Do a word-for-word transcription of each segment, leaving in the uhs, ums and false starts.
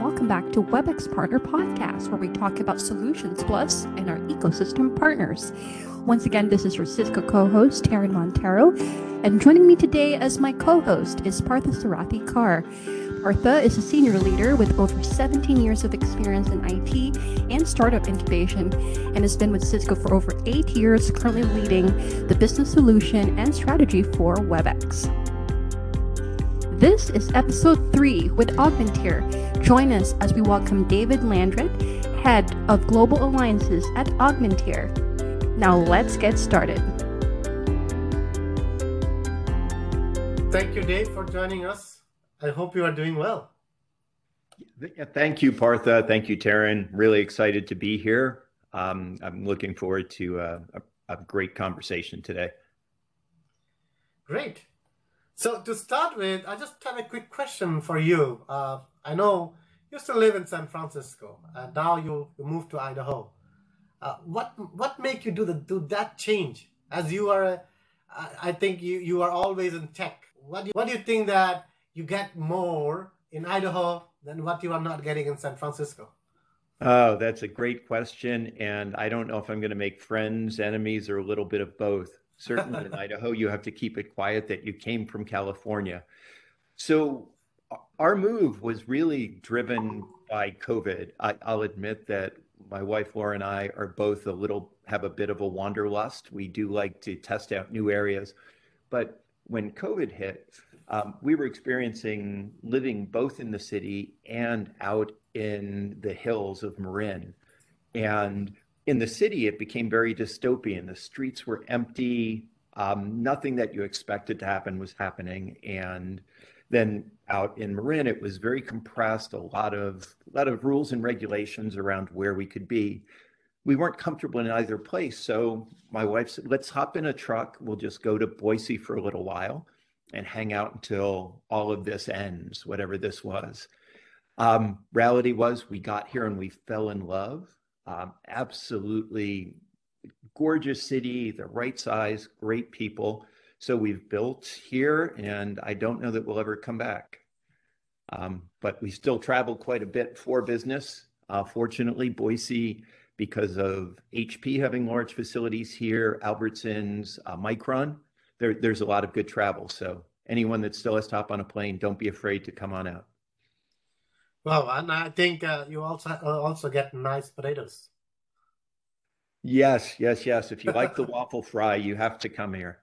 and welcome back to WebEx Partner Podcast, where we talk about Solutions Plus and our ecosystem partners. Once again, this is your Cisco co-host, Taryn Montero, and joining me today as my co-host is Partha Sarathi Kar. Partha is a senior leader with over seventeen years of experience in I T and startup incubation, and has been with Cisco for over eight years, currently leading the business solution and strategy for WebEx. This is episode three with Augmentir. Join us as we welcome David Landret, Head of Global Alliances at Augmentir. Now let's get started. Thank you, Dave, for joining us. I hope you are doing well. Thank you, Partha. Thank you, Taryn. Really excited to be here. Um, I'm looking forward to uh, a, a great conversation today. Great. So to start with, I just have a quick question for you. Uh, I know you still live in San Francisco, and now you, you moved to Idaho. Uh, what what made you do the, do that change? As you are, a, I think you, you are always in tech. What do you, what do you think that you get more in Idaho than what you are not getting in San Francisco? Oh, that's a great question, and I don't know if I'm going to make friends, enemies, or a little bit of both. Certainly in Idaho, you have to keep it quiet that you came from California. So our move was really driven by COVID. I, I'll admit that my wife, Laura, and I are both a little, have a bit of a wanderlust. We do like to test out new areas. But when COVID hit, um, we were experiencing living both in the city and out in the hills of Marin. And in the city, it became very dystopian. The streets were empty. Um, nothing that you expected to happen was happening. And then out in Marin, it was very compressed, a lot of, a lot of rules and regulations around where we could be. We weren't comfortable in either place. So my wife said, let's hop in a truck. We'll just go to Boise for a little while and hang out until all of this ends, whatever this was. Um, reality was we got here and we fell in love. Um, absolutely gorgeous city, the right size, great people. So we've built here, and I don't know that we'll ever come back. Um, but we still travel quite a bit for business. Uh, fortunately, Boise, because of H P having large facilities here, Albertsons, uh, Micron, there, there's a lot of good travel. So anyone that still has to hop on a plane, don't be afraid to come on out. Well, and I think uh, you also uh, also get nice potatoes. Yes, yes, yes. If you like the waffle fry, you have to come here.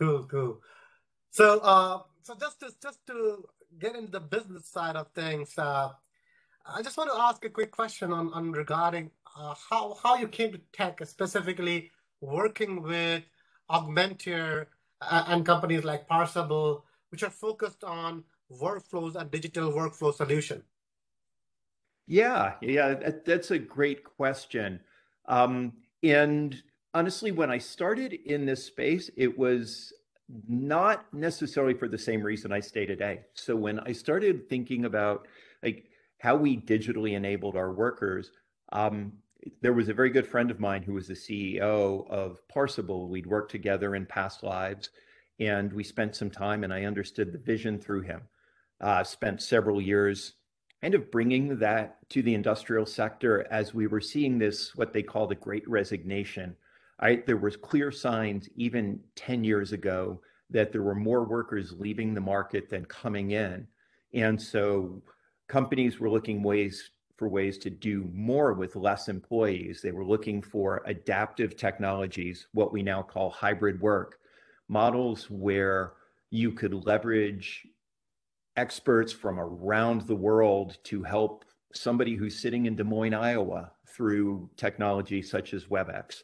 Cool, cool. So, uh, so just to just to get into the business side of things, uh, I just want to ask a quick question on on regarding uh, how how you came to tech, specifically working with Augmentir uh, and companies like Parsable, which are focused on workflows and digital workflow solution? Yeah, yeah, that, that's a great question. Um, and honestly, when I started in this space, it was not necessarily for the same reason I stay today. So when I started thinking about like how we digitally enabled our workers, um, there was a very good friend of mine who was the C E O of Parsable. We'd worked together in past lives, and we spent some time, and I understood the vision through him. Uh, spent several years kind of bringing that to the industrial sector as we were seeing this, what they call the Great Resignation. I, there was clear signs even ten years ago that there were more workers leaving the market than coming in. And so companies were looking ways for ways to do more with less employees. They were looking for adaptive technologies, what we now call hybrid work, models where you could leverage experts from around the world to help somebody who's sitting in Des Moines, Iowa through technology such as WebEx.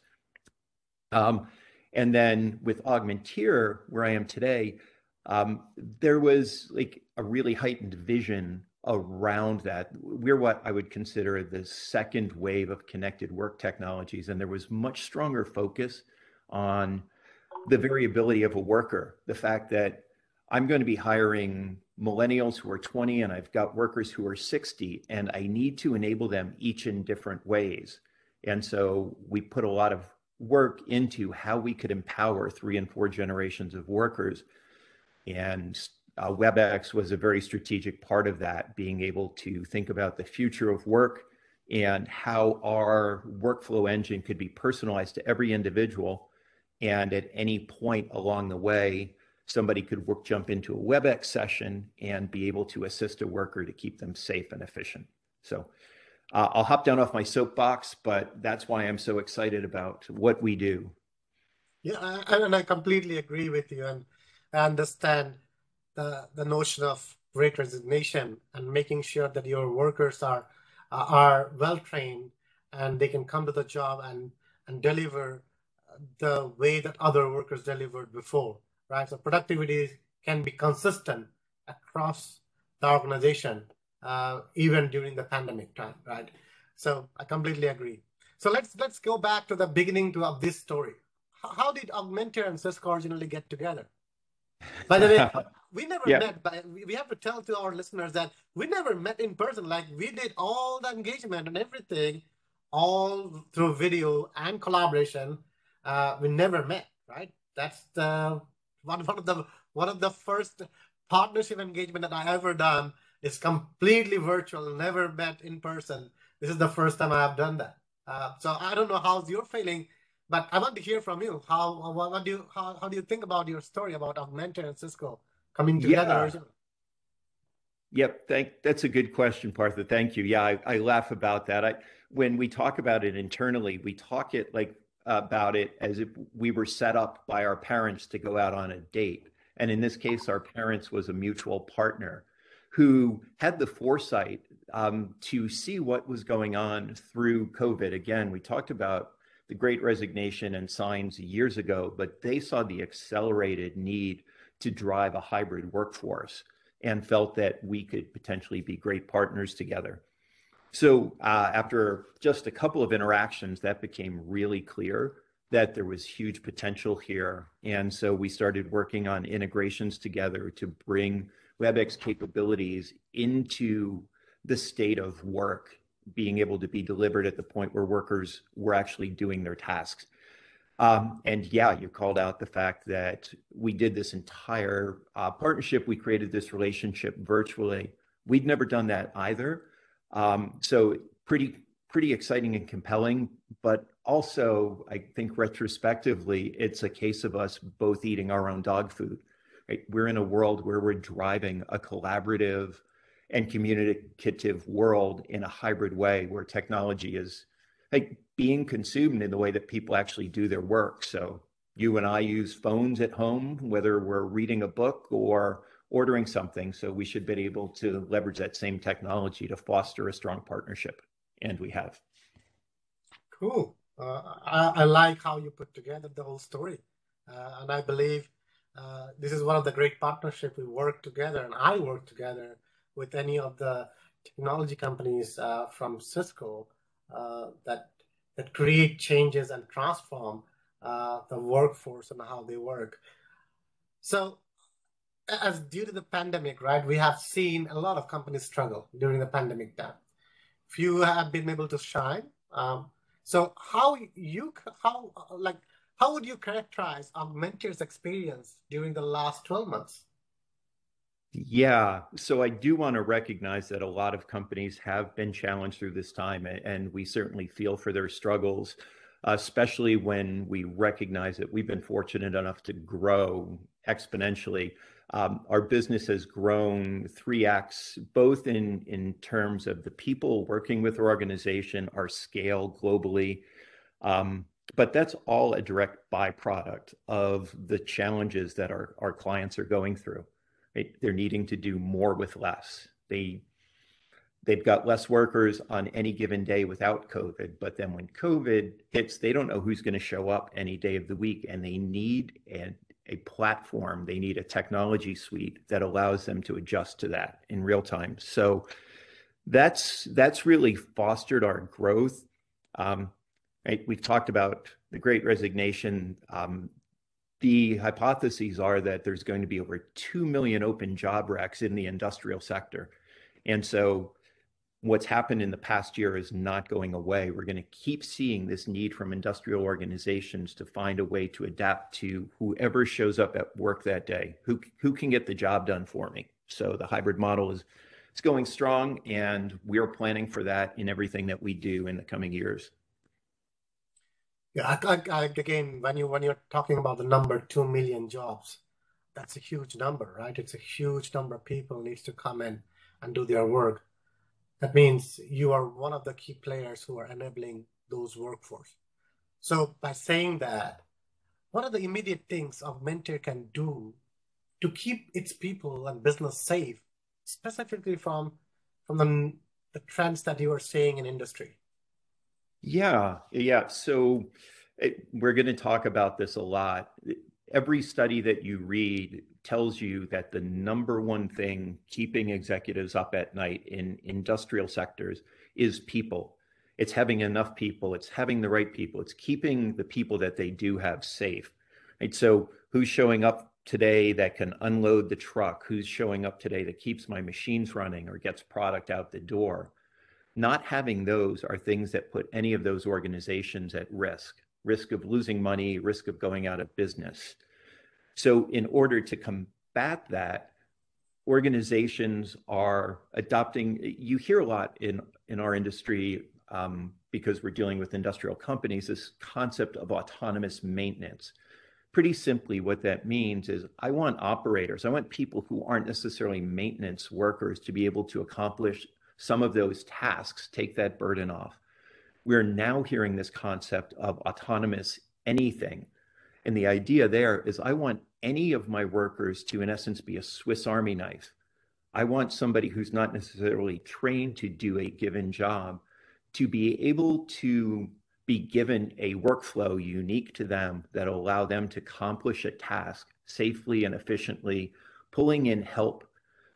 Um, and then with Augmentir, where I am today, um, there was like a really heightened vision around that. We're what I would consider the second wave of connected work technologies. And there was much stronger focus on the variability of a worker, the fact that I'm going to be hiring millennials who are twenty and I've got workers who are sixty, and I need to enable them each in different ways. And so we put a lot of work into how we could empower three and four generations of workers. And Uh, WebEx was a very strategic part of that, being able to think about the future of work and how our workflow engine could be personalized to every individual. And at any point along the way, somebody could work, jump into a WebEx session and be able to assist a worker to keep them safe and efficient. So uh, I'll hop down off my soapbox, but that's why I'm so excited about what we do. Yeah, I, and I completely agree with you. And I understand the, the notion of great resignation and making sure that your workers are are well-trained and they can come to the job and, and deliver the way that other workers delivered before, right? So productivity can be consistent across the organization, uh, even during the pandemic time, right? So I completely agree. So let's let's go back to the beginning to, of this story. How, how did Augmentir and Cisco originally get together? By the way, we never yeah. met, but we have to tell to our listeners that we never met in person. Like, we did all the engagement and everything, all through video and collaboration. Uh, we never met, right? That's the one, one of the one of the first partnership engagement that I ever done is completely virtual. Never met in person. This is the first time I have done that. Uh, so I don't know how you're feeling, but I want to hear from you. How what, what do you how, how do you think about your story about Augmentir and Cisco coming together? Yeah. Yep, thank, that's a good question, Partha. Thank you. Yeah, I, I laugh about that. I when we talk about it internally, we talk it like about it as if we were set up by our parents to go out on a date. And in this case, our parents was a mutual partner who had the foresight um, to see what was going on through COVID. Again, we talked about the Great Resignation and signs years ago, but they saw the accelerated need to drive a hybrid workforce and felt that we could potentially be great partners together. So uh, after just a couple of interactions, that became really clear that there was huge potential here. And so we started working on integrations together to bring WebEx capabilities into the state of work, being able to be delivered at the point where workers were actually doing their tasks. Um, and yeah, you called out the fact that we did this entire uh, partnership. We created this relationship virtually. We'd never done that either. Um, so pretty, pretty exciting and compelling, but also I think retrospectively, it's a case of us both eating our own dog food, right? We're in a world where we're driving a collaborative and communicative world in a hybrid way where technology is like being consumed in the way that people actually do their work. So you and I use phones at home, whether we're reading a book or ordering something. So we should be able to leverage that same technology to foster a strong partnership. And we have. Cool. Uh, I, I like how you put together the whole story. Uh, and I believe uh, this is one of the great partnerships. We work together, and I work together with any of the technology companies uh, from Cisco uh, that, that create changes and transform uh, the workforce and how they work. So, as due to the pandemic, right, we have seen a lot of companies struggle during the pandemic time. Few have been able to shine. Um, so how you how like how would you characterize Augmentir's experience during the last twelve months? Yeah, so I do want to recognize that a lot of companies have been challenged through this time, and we certainly feel for their struggles, especially when we recognize that we've been fortunate enough to grow exponentially. Um, our business has grown three X, both in, in terms of the people working with our organization, our scale globally. Um, but that's all a direct byproduct of the challenges that our, our clients are going through. Right? They're needing to do more with less. They, they've got less workers on any given day without COVID. But then when COVID hits, they don't know who's going to show up any day of the week, and they need an a platform, they need a technology suite that allows them to adjust to that in real time. So that's that's really fostered our growth. Um, right? We've talked about the Great Resignation. Um, the hypotheses are that there's going to be over two million open job racks in the industrial sector. And so what's happened in the past year is not going away. We're going to keep seeing this need from industrial organizations to find a way to adapt to whoever shows up at work that day, who, who can get the job done for me. So the hybrid model is it's going strong, and we're planning for that in everything that we do in the coming years. Yeah, I, I, again, when, you, when you're talking about the number two million jobs, that's a huge number, right? It's a huge number of people needs to come in and do their work. That means you are one of the key players who are enabling those workforce. So by saying that, what are the immediate things Augmentir can do to keep its people and business safe, specifically from, from the, the trends that you are seeing in industry? Yeah, yeah. So it, we're going to talk about this a lot. Every study that you read tells you that the number one thing keeping executives up at night in industrial sectors is people. It's having enough people. It's having the right people. It's keeping the people that they do have safe. Right? So who's showing up today that can unload the truck? Who's showing up today that keeps my machines running or gets product out the door? Not having those are things that put any of those organizations at risk, risk of losing money, risk of going out of business. So in order to combat that, organizations are adopting, you hear a lot in, in our industry, um, because we're dealing with industrial companies, this concept of autonomous maintenance. Pretty simply, what that means is I want operators, I want people who aren't necessarily maintenance workers to be able to accomplish some of those tasks, take that burden off. We're now hearing this concept of autonomous anything. And the idea there is I want any of my workers to, in essence, be a Swiss Army knife. I want somebody who's not necessarily trained to do a given job to be able to be given a workflow unique to them that will allow them to accomplish a task safely and efficiently, pulling in help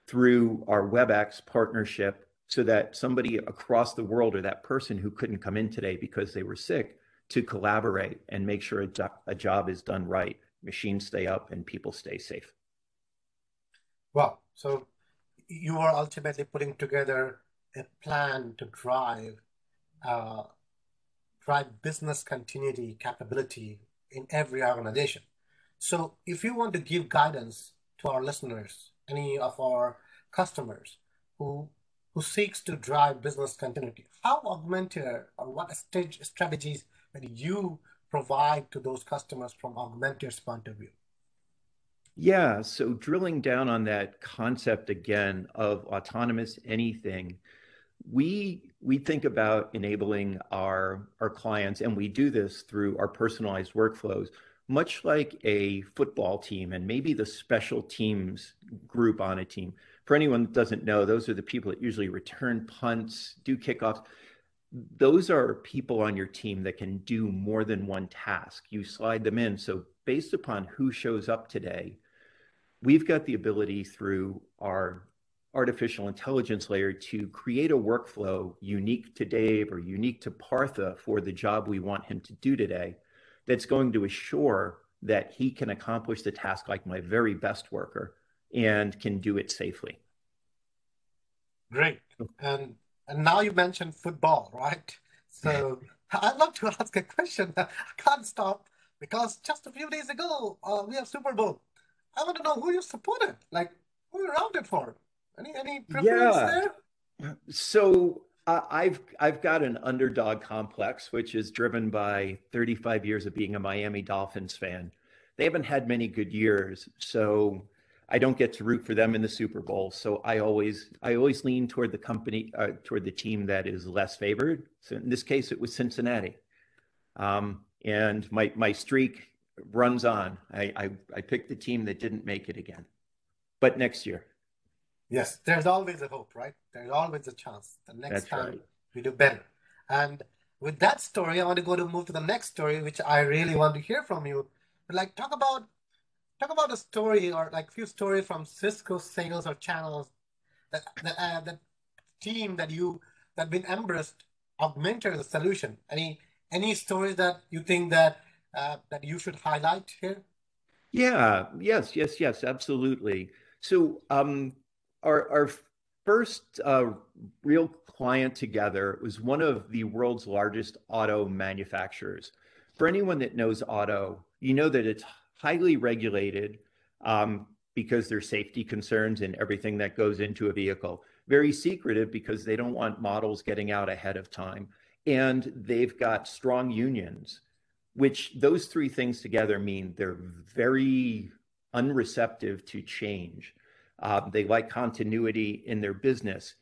through our WebEx partnership so that somebody across the world or that person who couldn't come in today because they were sick to collaborate and make sure a, jo- a job is done right, machines stay up and people stay safe. Wow, so you are ultimately putting together a plan to drive uh, drive business continuity capability in every organization. So if you want to give guidance to our listeners, any of our customers who who seeks to drive business continuity, how Augmentir or what stage strategies that you provide to those customers from Augmentir's point of view? Yeah, so drilling down on that concept again of autonomous anything, we we think about enabling our, our clients, and we do this through our personalized workflows, much like a football team and maybe the special teams group on a team. For anyone that doesn't know, those are the people that usually return punts, do kickoffs. Those are people on your team that can do more than one task. You slide them in. So based upon who shows up today, we've got the ability through our artificial intelligence layer to create a workflow unique to Dave or unique to Partha for the job we want him to do today that's going to assure that he can accomplish the task like my very best worker and can do it safely. Great. And and now you mentioned football, right? So I'd love to ask a question. I can't stop because just a few days ago, uh, we have Super Bowl. I want to know who you supported, like who you rounded for. Any any preference yeah. there? So uh, I've I've got an underdog complex, which is driven by thirty-five years of being a Miami Dolphins fan. They haven't had many good years, so I don't get to root for them in the Super Bowl, so I always I always lean toward the company uh, toward the team that is less favored. So in this case, it was Cincinnati, um, and my my streak runs on. I, I I picked the team that didn't make it again, but next year. Yes, there's always a hope, right? There's always a chance. The next That's time right. we do better. And with that story, I want to go to move to the next story, which I really want to hear from you. But like talk about. Talk about a story or like few stories from Cisco sales or channels that that, uh, that team that you that been embraced Augmentir the solution. Any any stories that you think that uh, that you should highlight here? Yeah. Yes. Yes. Yes. Absolutely. So um, our our first uh, real client together was one of the world's largest auto manufacturers. For anyone that knows auto, you know that it's highly regulated um, because there's safety concerns and everything that goes into a vehicle. Very secretive because they don't want models getting out ahead of time. And they've got strong unions, which those three things together mean they're very unreceptive to change. Uh, they like continuity in their business.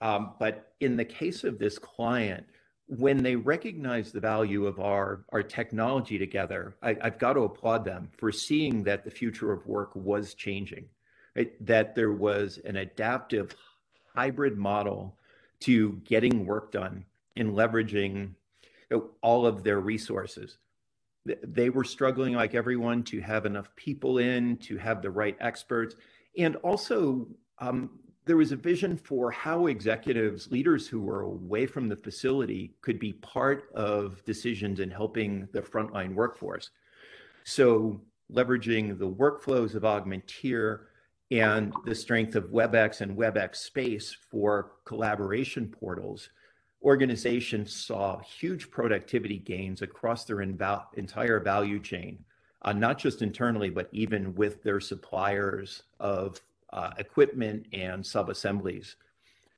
Um, but in the case of this client, when they recognize the value of our, our technology together, I, I've got to applaud them for seeing that the future of work was changing, right? That there was an adaptive hybrid model to getting work done and leveraging all of their resources. They were struggling, like everyone, to have enough people in, to have the right experts. And also, um, there was a vision for how executives, leaders who were away from the facility could be part of decisions in helping the frontline workforce. So leveraging the workflows of Augmentir and the strength of WebEx and WebEx Space for collaboration portals, organizations saw huge productivity gains across their inv- entire value chain. Uh, not just internally, but even with their suppliers of uh, equipment and sub-assemblies.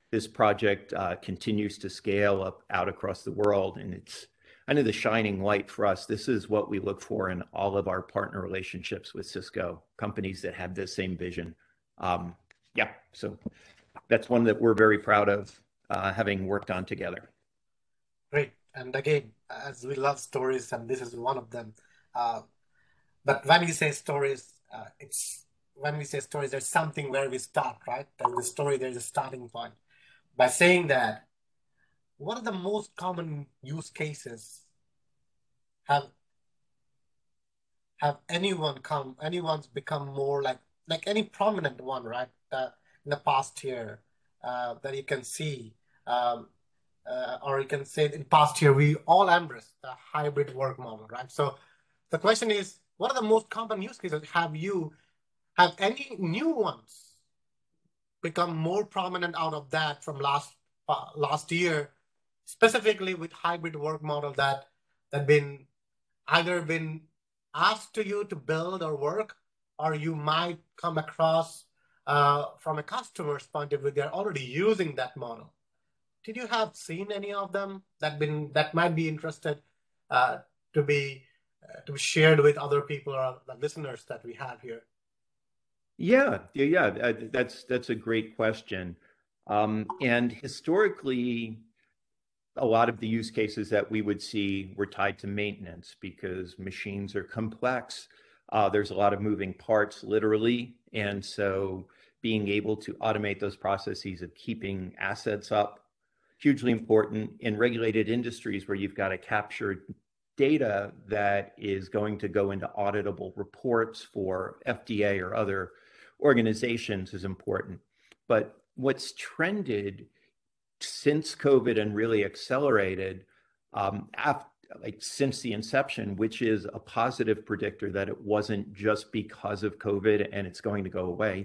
This project uh, continues to scale up out across the world, and it's kind of the shining light for us. This is what we look for in all of our partner relationships with Cisco, companies that have this same vision. Um, yeah, so that's one that we're very proud of uh, having worked on together. Great, and again, as we love stories, and this is one of them, uh, But when we say stories, uh, it's when we say stories, there's something where we start, right? There's a story, there's a starting point. By saying that, what are the most common use cases? Have have anyone come? Anyone's become more like like any prominent one, right? Uh, in the past year, uh, that you can see, um, uh, or you can say in past year we all embrace the hybrid work model, right? So the question is, what are the most common use cases? Have you, have any new ones become more prominent out of that from last uh, last year, specifically with hybrid work model that that been either been asked to you to build or work, or you might come across uh, from a customer's point of view, they're already using that model. Did you have seen any of them that been that might be interested uh, to be? to be shared with other people or the listeners that we have here? Yeah, yeah, that's that's a great question. Um, and historically, a lot of the use cases that we would see were tied to maintenance because machines are complex. Uh, there's a lot of moving parts, literally. And so being able to automate those processes of keeping assets up, hugely important in regulated industries where you've got to capture data that is going to go into auditable reports for F D A or other organizations is important. But what's trended since COVID and really accelerated um, after, like since the inception, which is a positive predictor that it wasn't just because of COVID and it's going to go away,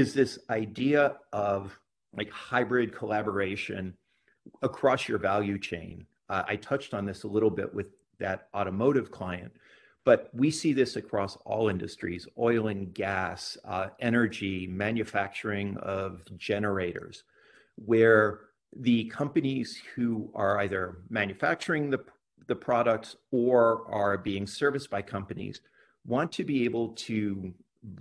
is this idea of like hybrid collaboration across your value chain. Uh, I touched on this a little bit with that automotive client, but we see this across all industries, oil and gas, uh, energy, manufacturing of generators, where the companies who are either manufacturing the, the products or are being serviced by companies want to be able to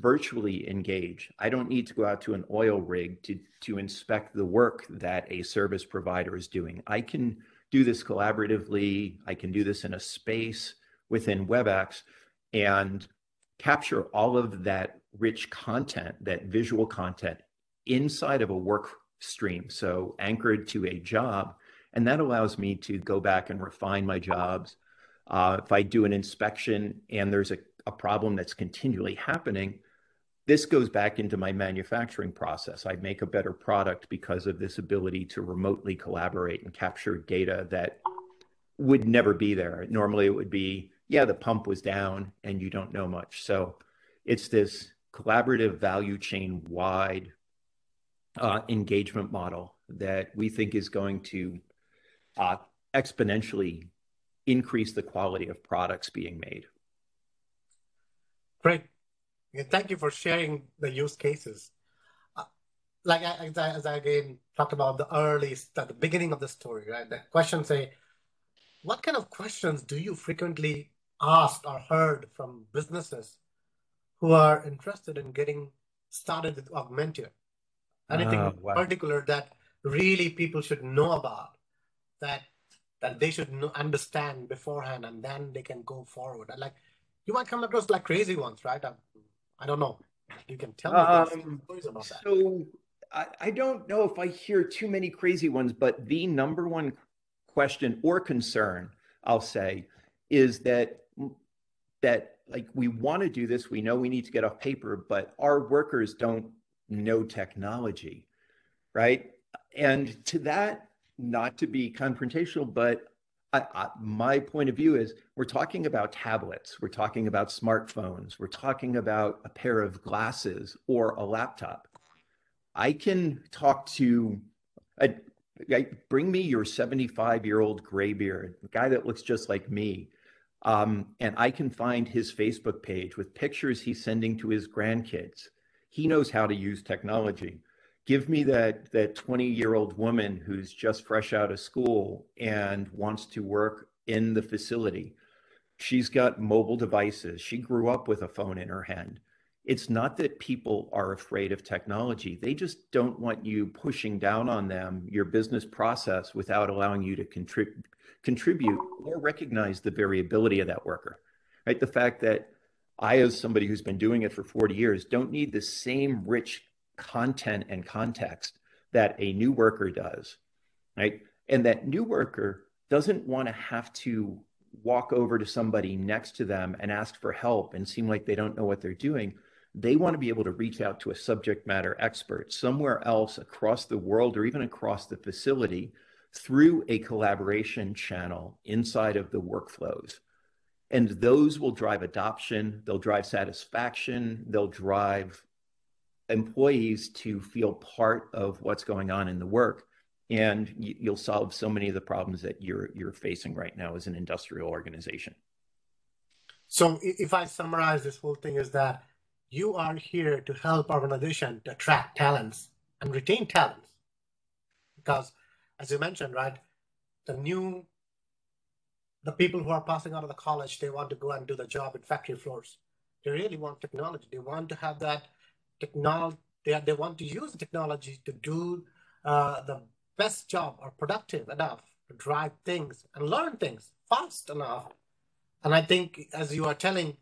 virtually engage. I don't need to go out to an oil rig to, to inspect the work that a service provider is doing. I can do this collaboratively. I can do this in a space within WebEx and capture all of that rich content, that visual content inside of a work stream. So anchored to a job, and that allows me to go back and refine my jobs. Uh, if I do an inspection and there's a, a problem that's continually happening, this goes back into my manufacturing process. I make a better product because of this ability to remotely collaborate and capture data that would never be there. Normally it would be, yeah, the pump was down and you don't know much. So it's this collaborative value chain wide uh, engagement model that we think is going to uh, exponentially increase the quality of products being made. Great. And thank you for sharing the use cases. Uh, like I, as, I, as I again talked about the early, at the beginning of the story, right? The questions say, what kind of questions do you frequently asked or heard from businesses who are interested in getting started with Augmentir? Anything oh, wow. in particular that really people should know about, that that they should know, understand beforehand, and then they can go forward? And like, you might come across like crazy ones, right? I, I don't know. You can tell me um, stories about so that. So I, I don't know if I hear too many crazy ones, but the number one question or concern, I'll say, is that that like we want to do this, we know we need to get off paper, but our workers don't know technology, right? And to that, not to be confrontational, but I, I, my point of view is we're talking about tablets, we're talking about smartphones, we're talking about a pair of glasses or a laptop. I can talk to a, I, bring me your seventy-five-year-old graybeard, the guy that looks just like me. Um, and I can find his Facebook page with pictures he's sending to his grandkids. He knows how to use technology. Give me that that twenty-year-old woman who's just fresh out of school and wants to work in the facility. She's got mobile devices. She grew up with a phone in her hand. It's not that people are afraid of technology. They just don't want you pushing down on them your business process without allowing you to contrib- contribute or recognize the variability of that worker, right? The fact that I, as somebody who's been doing it for forty years, don't need the same rich content and context that a new worker does, right? And that new worker doesn't want to have to walk over to somebody next to them and ask for help and seem like they don't know what they're doing. They want to be able to reach out to a subject matter expert somewhere else across the world or even across the facility through a collaboration channel inside of the workflows. And those will drive adoption, they'll drive satisfaction, they'll drive employees to feel part of what's going on in the work. And you'll solve so many of the problems that you're you're facing right now as an industrial organization. So if I summarize this whole thing is that you are here to help organization to attract talents and retain talents, because as you mentioned, right, the new, the people who are passing out of the college, they want to go and do the job at factory floors. They really want technology. They want to have that technology. They, they want to use technology to do uh, the best job or productive enough to drive things and learn things fast enough. And I think as you are telling,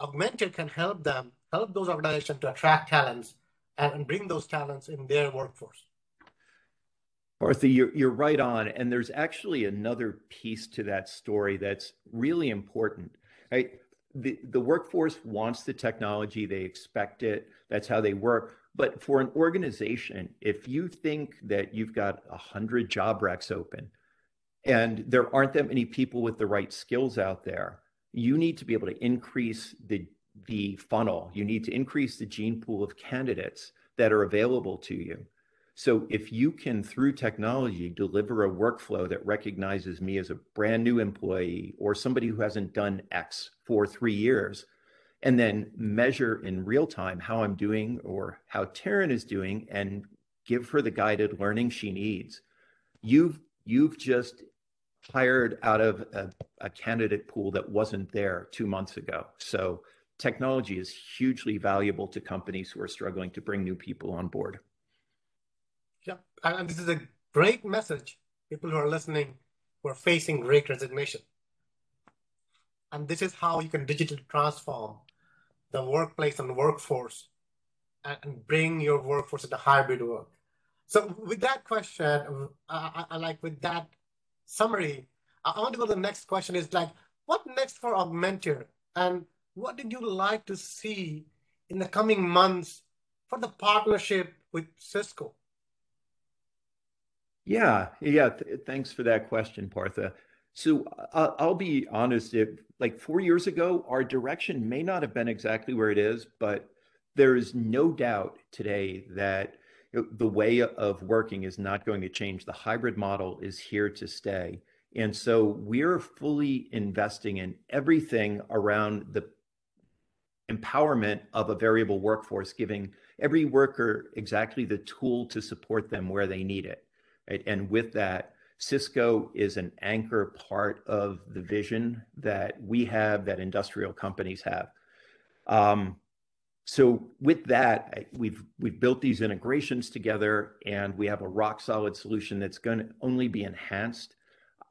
Augmentir can help them help those organizations to attract talents and bring those talents in their workforce. Partha, you're, you're right on. And there's actually another piece to that story that's really important. Right? The, the workforce wants the technology. They expect it. That's how they work. But for an organization, if you think that you've got one hundred job recs open and there aren't that many people with the right skills out there, you need to be able to increase the the funnel. You need to increase the gene pool of candidates that are available to you. So if you can, through technology, deliver a workflow that recognizes me as a brand new employee or somebody who hasn't done X for three years, and then measure in real time how I'm doing or how Taryn is doing and give her the guided learning she needs, you've, you've just hired out of a, a candidate pool that wasn't there two months ago. So technology is hugely valuable to companies who are struggling to bring new people on board. Yeah, and this is a great message. People who are listening, who are facing great resignation. And this is how you can digitally transform the workplace and workforce and bring your workforce into hybrid work. So with that question, I, I like with that summary, I want to go to the next question is like, what next for Augmentir? And what did you like to see in the coming months for the partnership with Cisco? Yeah, yeah. Th- thanks for that question, Partha. So uh, I'll be honest, if, like four years ago, our direction may not have been exactly where it is, but there is no doubt today that the way of working is not going to change. The hybrid model is here to stay. And so we're fully investing in everything around the empowerment of a variable workforce, giving every worker exactly the tool to support them where they need it. Right? And with that, Cisco is an anchor part of the vision that we have, that industrial companies have. Um, so with that, we've we've built these integrations together, and we have a rock solid solution that's going to only be enhanced.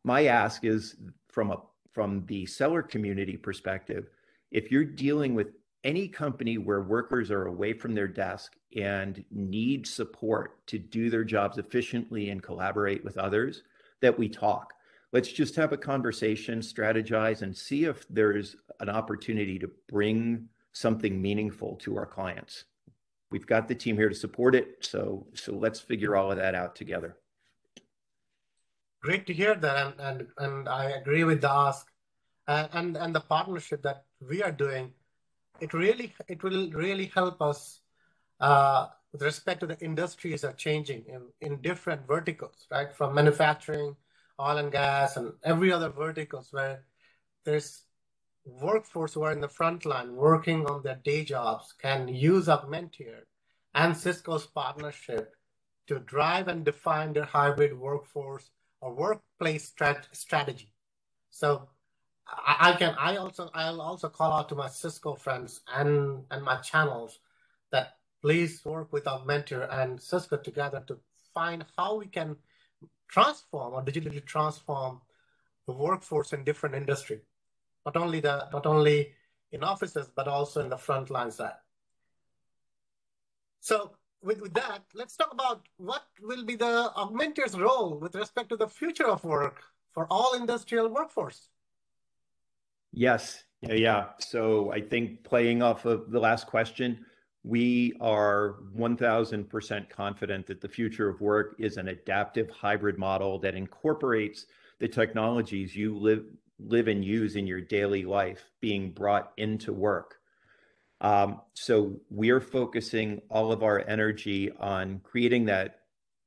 My ask is, from a from the seller community perspective, if you're dealing with any company where workers are away from their desk and need support to do their jobs efficiently and collaborate with others, that we talk. Let's just have a conversation, strategize, and see if there's an opportunity to bring something meaningful to our clients. We've got the team here to support it, so, so let's figure all of that out together. Great to hear that, and, and, and I agree with the ask. Uh, and, and the partnership that we are doing, it really, it will really help us uh, with respect to the industries that are changing in, in different verticals, right? From manufacturing, oil and gas, and every other verticals where there's workforce who are in the front line working on their day jobs can use Augmentir and Cisco's partnership to drive and define their hybrid workforce or workplace strat strategy. So I can, I also, I'll also call out to my Cisco friends and, and my channels that please work with Augmentir and Cisco together to find how we can transform or digitally transform the workforce in different industry, not only the, not only in offices, but also in the frontline side. So with, with that, let's talk about what will be the Augmentir's role with respect to the future of work for all industrial workforce. Yes. Yeah, yeah. So I think playing off of the last question, we are one thousand percent confident that the future of work is an adaptive hybrid model that incorporates the technologies you live, live and use in your daily life being brought into work. Um, so we're focusing all of our energy on creating that,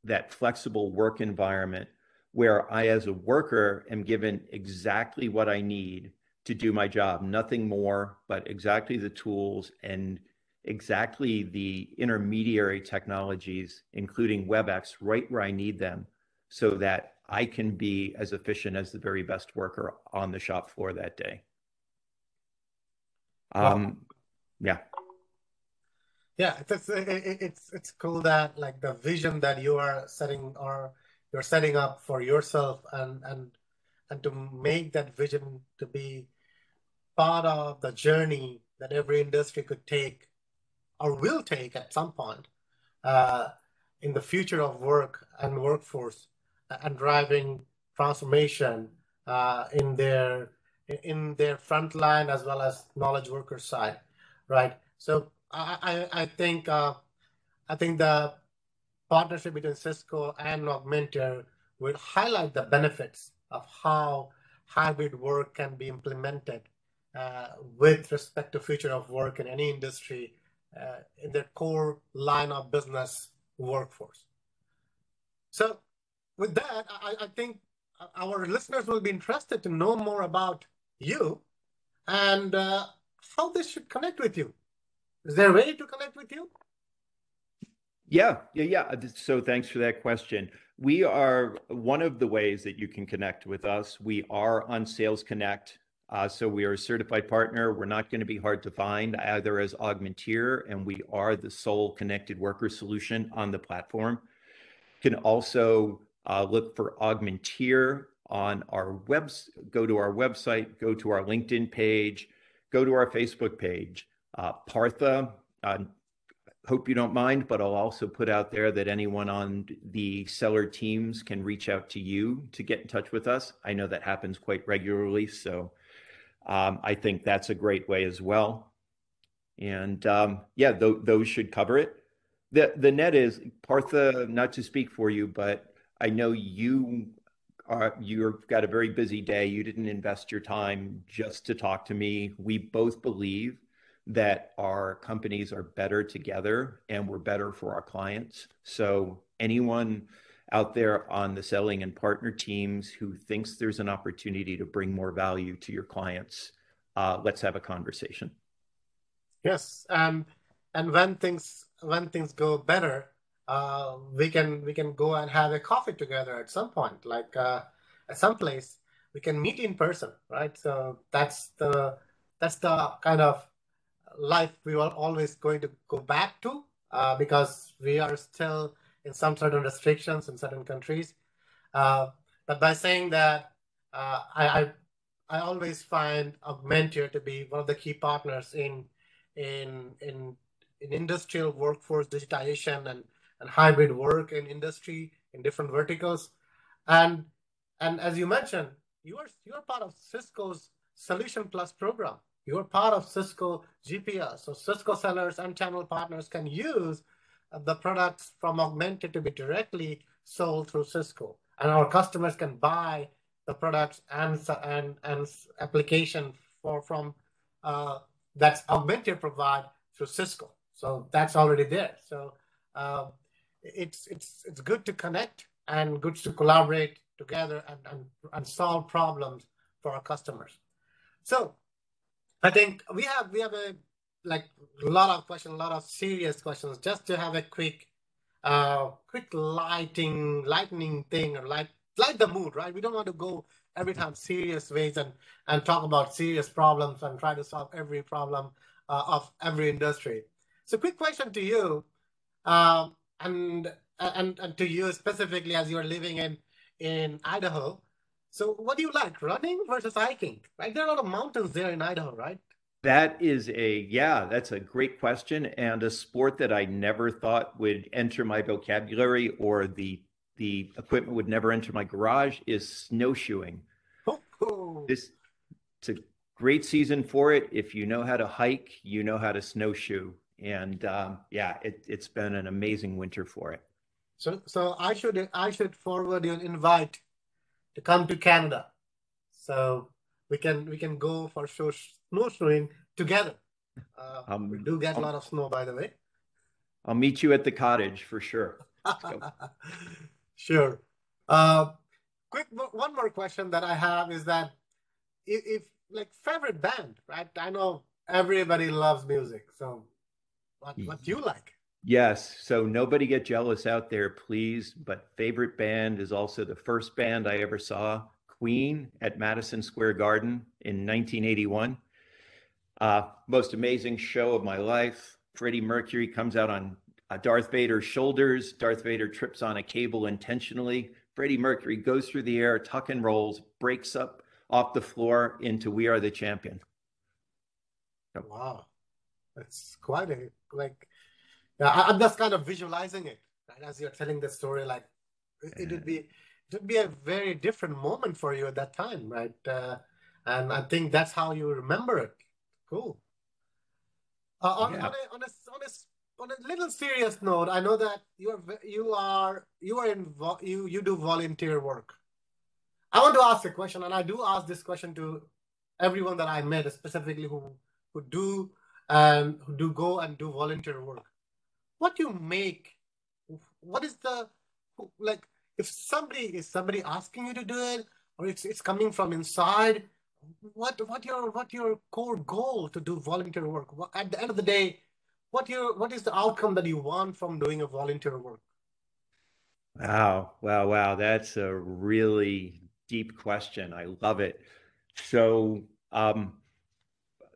that flexible work environment where I, as a worker, am given exactly what I need to do my job, nothing more, but exactly the tools and exactly the intermediary technologies, including WebEx, right where I need them, so that I can be as efficient as the very best worker on the shop floor that day. Um, yeah. Yeah, it's, it's, it's cool that, like, the vision that you are setting or you're setting up for yourself and, and, and to make that vision to be part of the journey that every industry could take or will take at some point uh, in the future of work and workforce, and driving transformation uh, in their in their frontline as well as knowledge worker side, right? So I I, I think uh, I think the partnership between Cisco and Augmentir will highlight the benefits of how hybrid work can be implemented Uh, with respect to future of work in any industry uh, in their core line of business workforce. So with that, I, I think our listeners will be interested to know more about you and uh, how they should connect with you. Is there a way to connect with you? Yeah, yeah, yeah. So thanks for that question. We are one of the ways that you can connect with us. We are on Sales Connect. Uh, so we are a certified partner. We're not going to be hard to find either as Augmentir, and we are the sole connected worker solution on the platform. You can also uh, look for Augmentir on our webs. Go to our website, go to our LinkedIn page, go to our Facebook page. Uh, Partha, uh, hope you don't mind, but I'll also put out there that anyone on the seller teams can reach out to you to get in touch with us. I know that happens quite regularly, so Um, I think that's a great way as well. And um, yeah, th those should cover it. The, the net is, Partha, not to speak for you, but I know you are, you've got a very busy day. You didn't invest your time just to talk to me. We both believe that our companies are better together and we're better for our clients. So anyone out there on the selling and partner teams who thinks there's an opportunity to bring more value to your clients, uh, let's have a conversation. Yes, and and when things when things go better, uh, we can we can go and have a coffee together at some point, like uh, at some place we can meet in person, right? So that's the that's the kind of life we are always going to go back to, uh, because we are still in some certain restrictions in certain countries. Uh, but by saying that, uh, I, I I always find Augmentir to be one of the key partners in in in, in industrial workforce digitization and, and hybrid work in industry in different verticals. And and as you mentioned, you are you are part of Cisco's Solution Plus program. You are part of Cisco G P S. So Cisco sellers and channel partners can use the products from Augmentir to be directly sold through Cisco, and our customers can buy the products and and and application for from uh, that's Augmentir provide through Cisco. So that's already there. So uh, it's it's it's good to connect and good to collaborate together and and, and solve problems for our customers. So I think we have we have a like a lot of questions, a lot of serious questions, just to have a quick, uh, quick lighting, lightning thing, or light, light the mood, right? We don't want to go every time serious ways and, and talk about serious problems and try to solve every problem uh, of every industry. So quick question to you, uh, and, and, and to you specifically as you're living in, in Idaho. So what do you like, running versus hiking, right? There are a lot of mountains there in Idaho, right? That is a, yeah, that's a great question, and a sport that I never thought would enter my vocabulary, or the the equipment would never enter my garage, is snowshoeing. Oh. This, it's a great season for it. If you know how to hike, you know how to snowshoe. And um, yeah, it, it's been an amazing winter for it. So so I should, I should forward you an invite to come to Canada. So we can we can go for sure snowshoeing together. Uh, um, we do get I'll, a lot of snow, by the way. I'll meet you at the cottage for sure. Sure. Uh, quick, one more question that I have is that if, if like favorite band, right? I know everybody loves music, so what what do you like? Yes. So nobody get jealous out there, please. But favorite band is also the first band I ever saw. Queen at Madison Square Garden in nineteen eighty-one. Uh, most amazing show of my life. Freddie Mercury comes out on uh, Darth Vader's shoulders. Darth Vader trips on a cable intentionally. Freddie Mercury goes through the air, tuck and rolls, breaks up off the floor into "We Are the Champion." So. Wow, that's quite a like. Yeah, I'm just kind of visualizing it, right? As you're telling the story, like it would be. It would be a very different moment for you at that time, right? Uh, and I think that's how you remember it. Cool. Uh, on, yeah. on, a, on, a, on, a, on a little serious note, I know that you are you are you are in you you do volunteer work. I want to ask a question, and I do ask this question to everyone that I met, specifically who who do and um, who do go and do volunteer work. What do you make? What is the like? If somebody is somebody asking you to do it, or it's it's coming from inside, what what your what your core goal to do volunteer work? At the end of the day, what your what is the outcome that you want from doing a volunteer work? Wow, wow, wow! That's a really deep question. I love it. So um,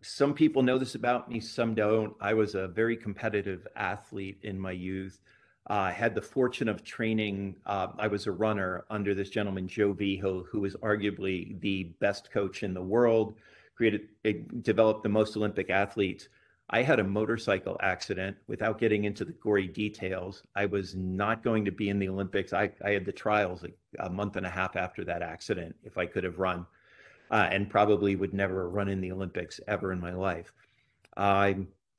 some people know this about me, some don't. I was a very competitive athlete in my youth. I uh, had the fortune of training. Uh, I was a runner under this gentleman, Joe Viejo, who is arguably the best coach in the world, created, it, developed the most Olympic athletes. I had a motorcycle accident. Without getting into the gory details, I was not going to be in the Olympics. I, I had the trials a, a month and a half after that accident, if I could have run, uh, and probably would never run in the Olympics ever in my life. Uh,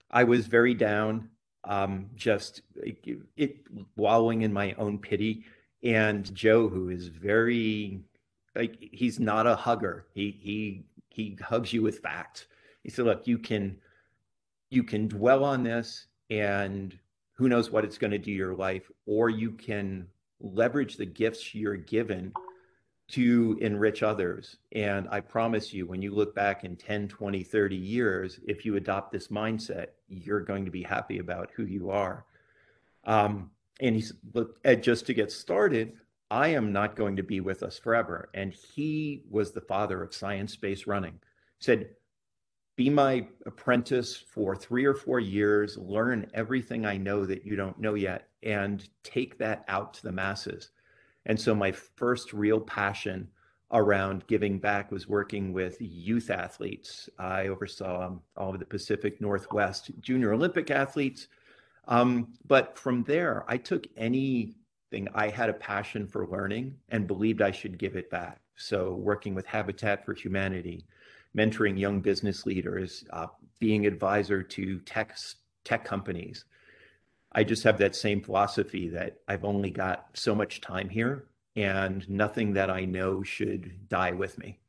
I was very down. Um, just it, it wallowing in my own pity. And Joe, who is very, like, he's not a hugger. He, he, he hugs you with facts. He said, look, you can, you can dwell on this and who knows what it's going to do to your life, or you can leverage the gifts you're given to enrich others. And I promise you, when you look back in ten, twenty, thirty years, if you adopt this mindset, you're going to be happy about who you are. Um, and he's, look, Ed, just to get started, I am not going to be with us forever. And he was the father of science-based running. He said, be my apprentice for three or four years, learn everything I know that you don't know yet, and take that out to the masses. And so my first real passion around giving back was working with youth athletes. I oversaw um, all of the Pacific Northwest Junior Olympic athletes. Um, but from there, I took anything I had a passion for learning and believed I should give it back. So working with Habitat for Humanity, mentoring young business leaders, uh, being advisor to tech, tech companies. I just have that same philosophy that I've only got so much time here and nothing that I know should die with me.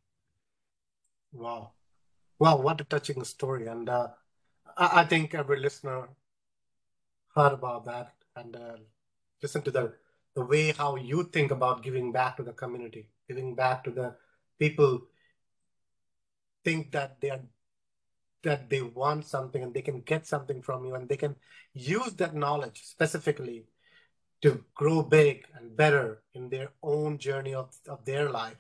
Wow. Wow, what a touching story. And uh, I think every listener heard about that and uh, listened to the, the way how you think about giving back to the community, giving back to the people think that they are that they want something and they can get something from you and they can use that knowledge specifically to grow big and better in their own journey of, of their life.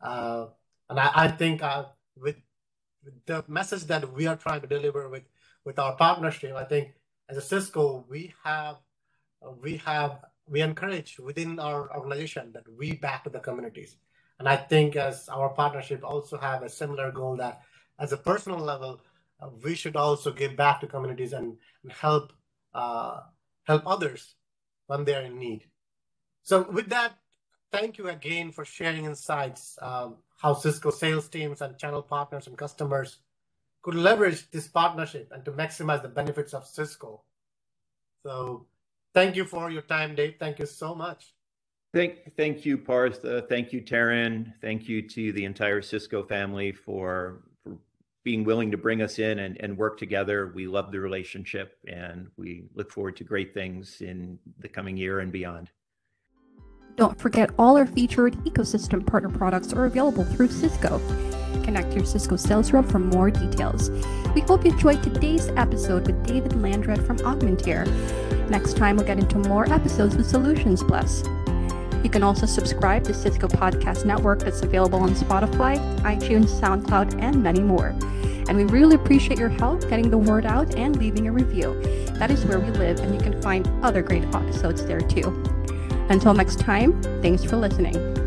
Uh, and I, I think I, with, with the message that we are trying to deliver with, with our partnership, I think as a Cisco, we have, we have, we encourage within our organization that we back to the communities. And I think as our partnership also have a similar goal that as a personal level, uh, we should also give back to communities and, and help uh, help others when they're in need. So with that, thank you again for sharing insights, um, how Cisco sales teams and channel partners and customers could leverage this partnership and to maximize the benefits of Cisco. So thank you for your time, Dave. Thank you so much. Thank, thank you, Partha. Thank you, Taryn. Thank you to the entire Cisco family for being willing to bring us in and, and work together. We love the relationship and we look forward to great things in the coming year and beyond. Don't forget all our featured ecosystem partner products are available through Cisco. Connect your Cisco sales rep for more details. We hope you enjoyed today's episode with David Landret from Augmentir. Next time we'll get into more episodes with Solutions Plus. You can also subscribe to Cisco Podcast Network that's available on Spotify, iTunes, SoundCloud, and many more. And we really appreciate your help getting the word out and leaving a review. That is where we live, and you can find other great episodes there too. Until next time, thanks for listening.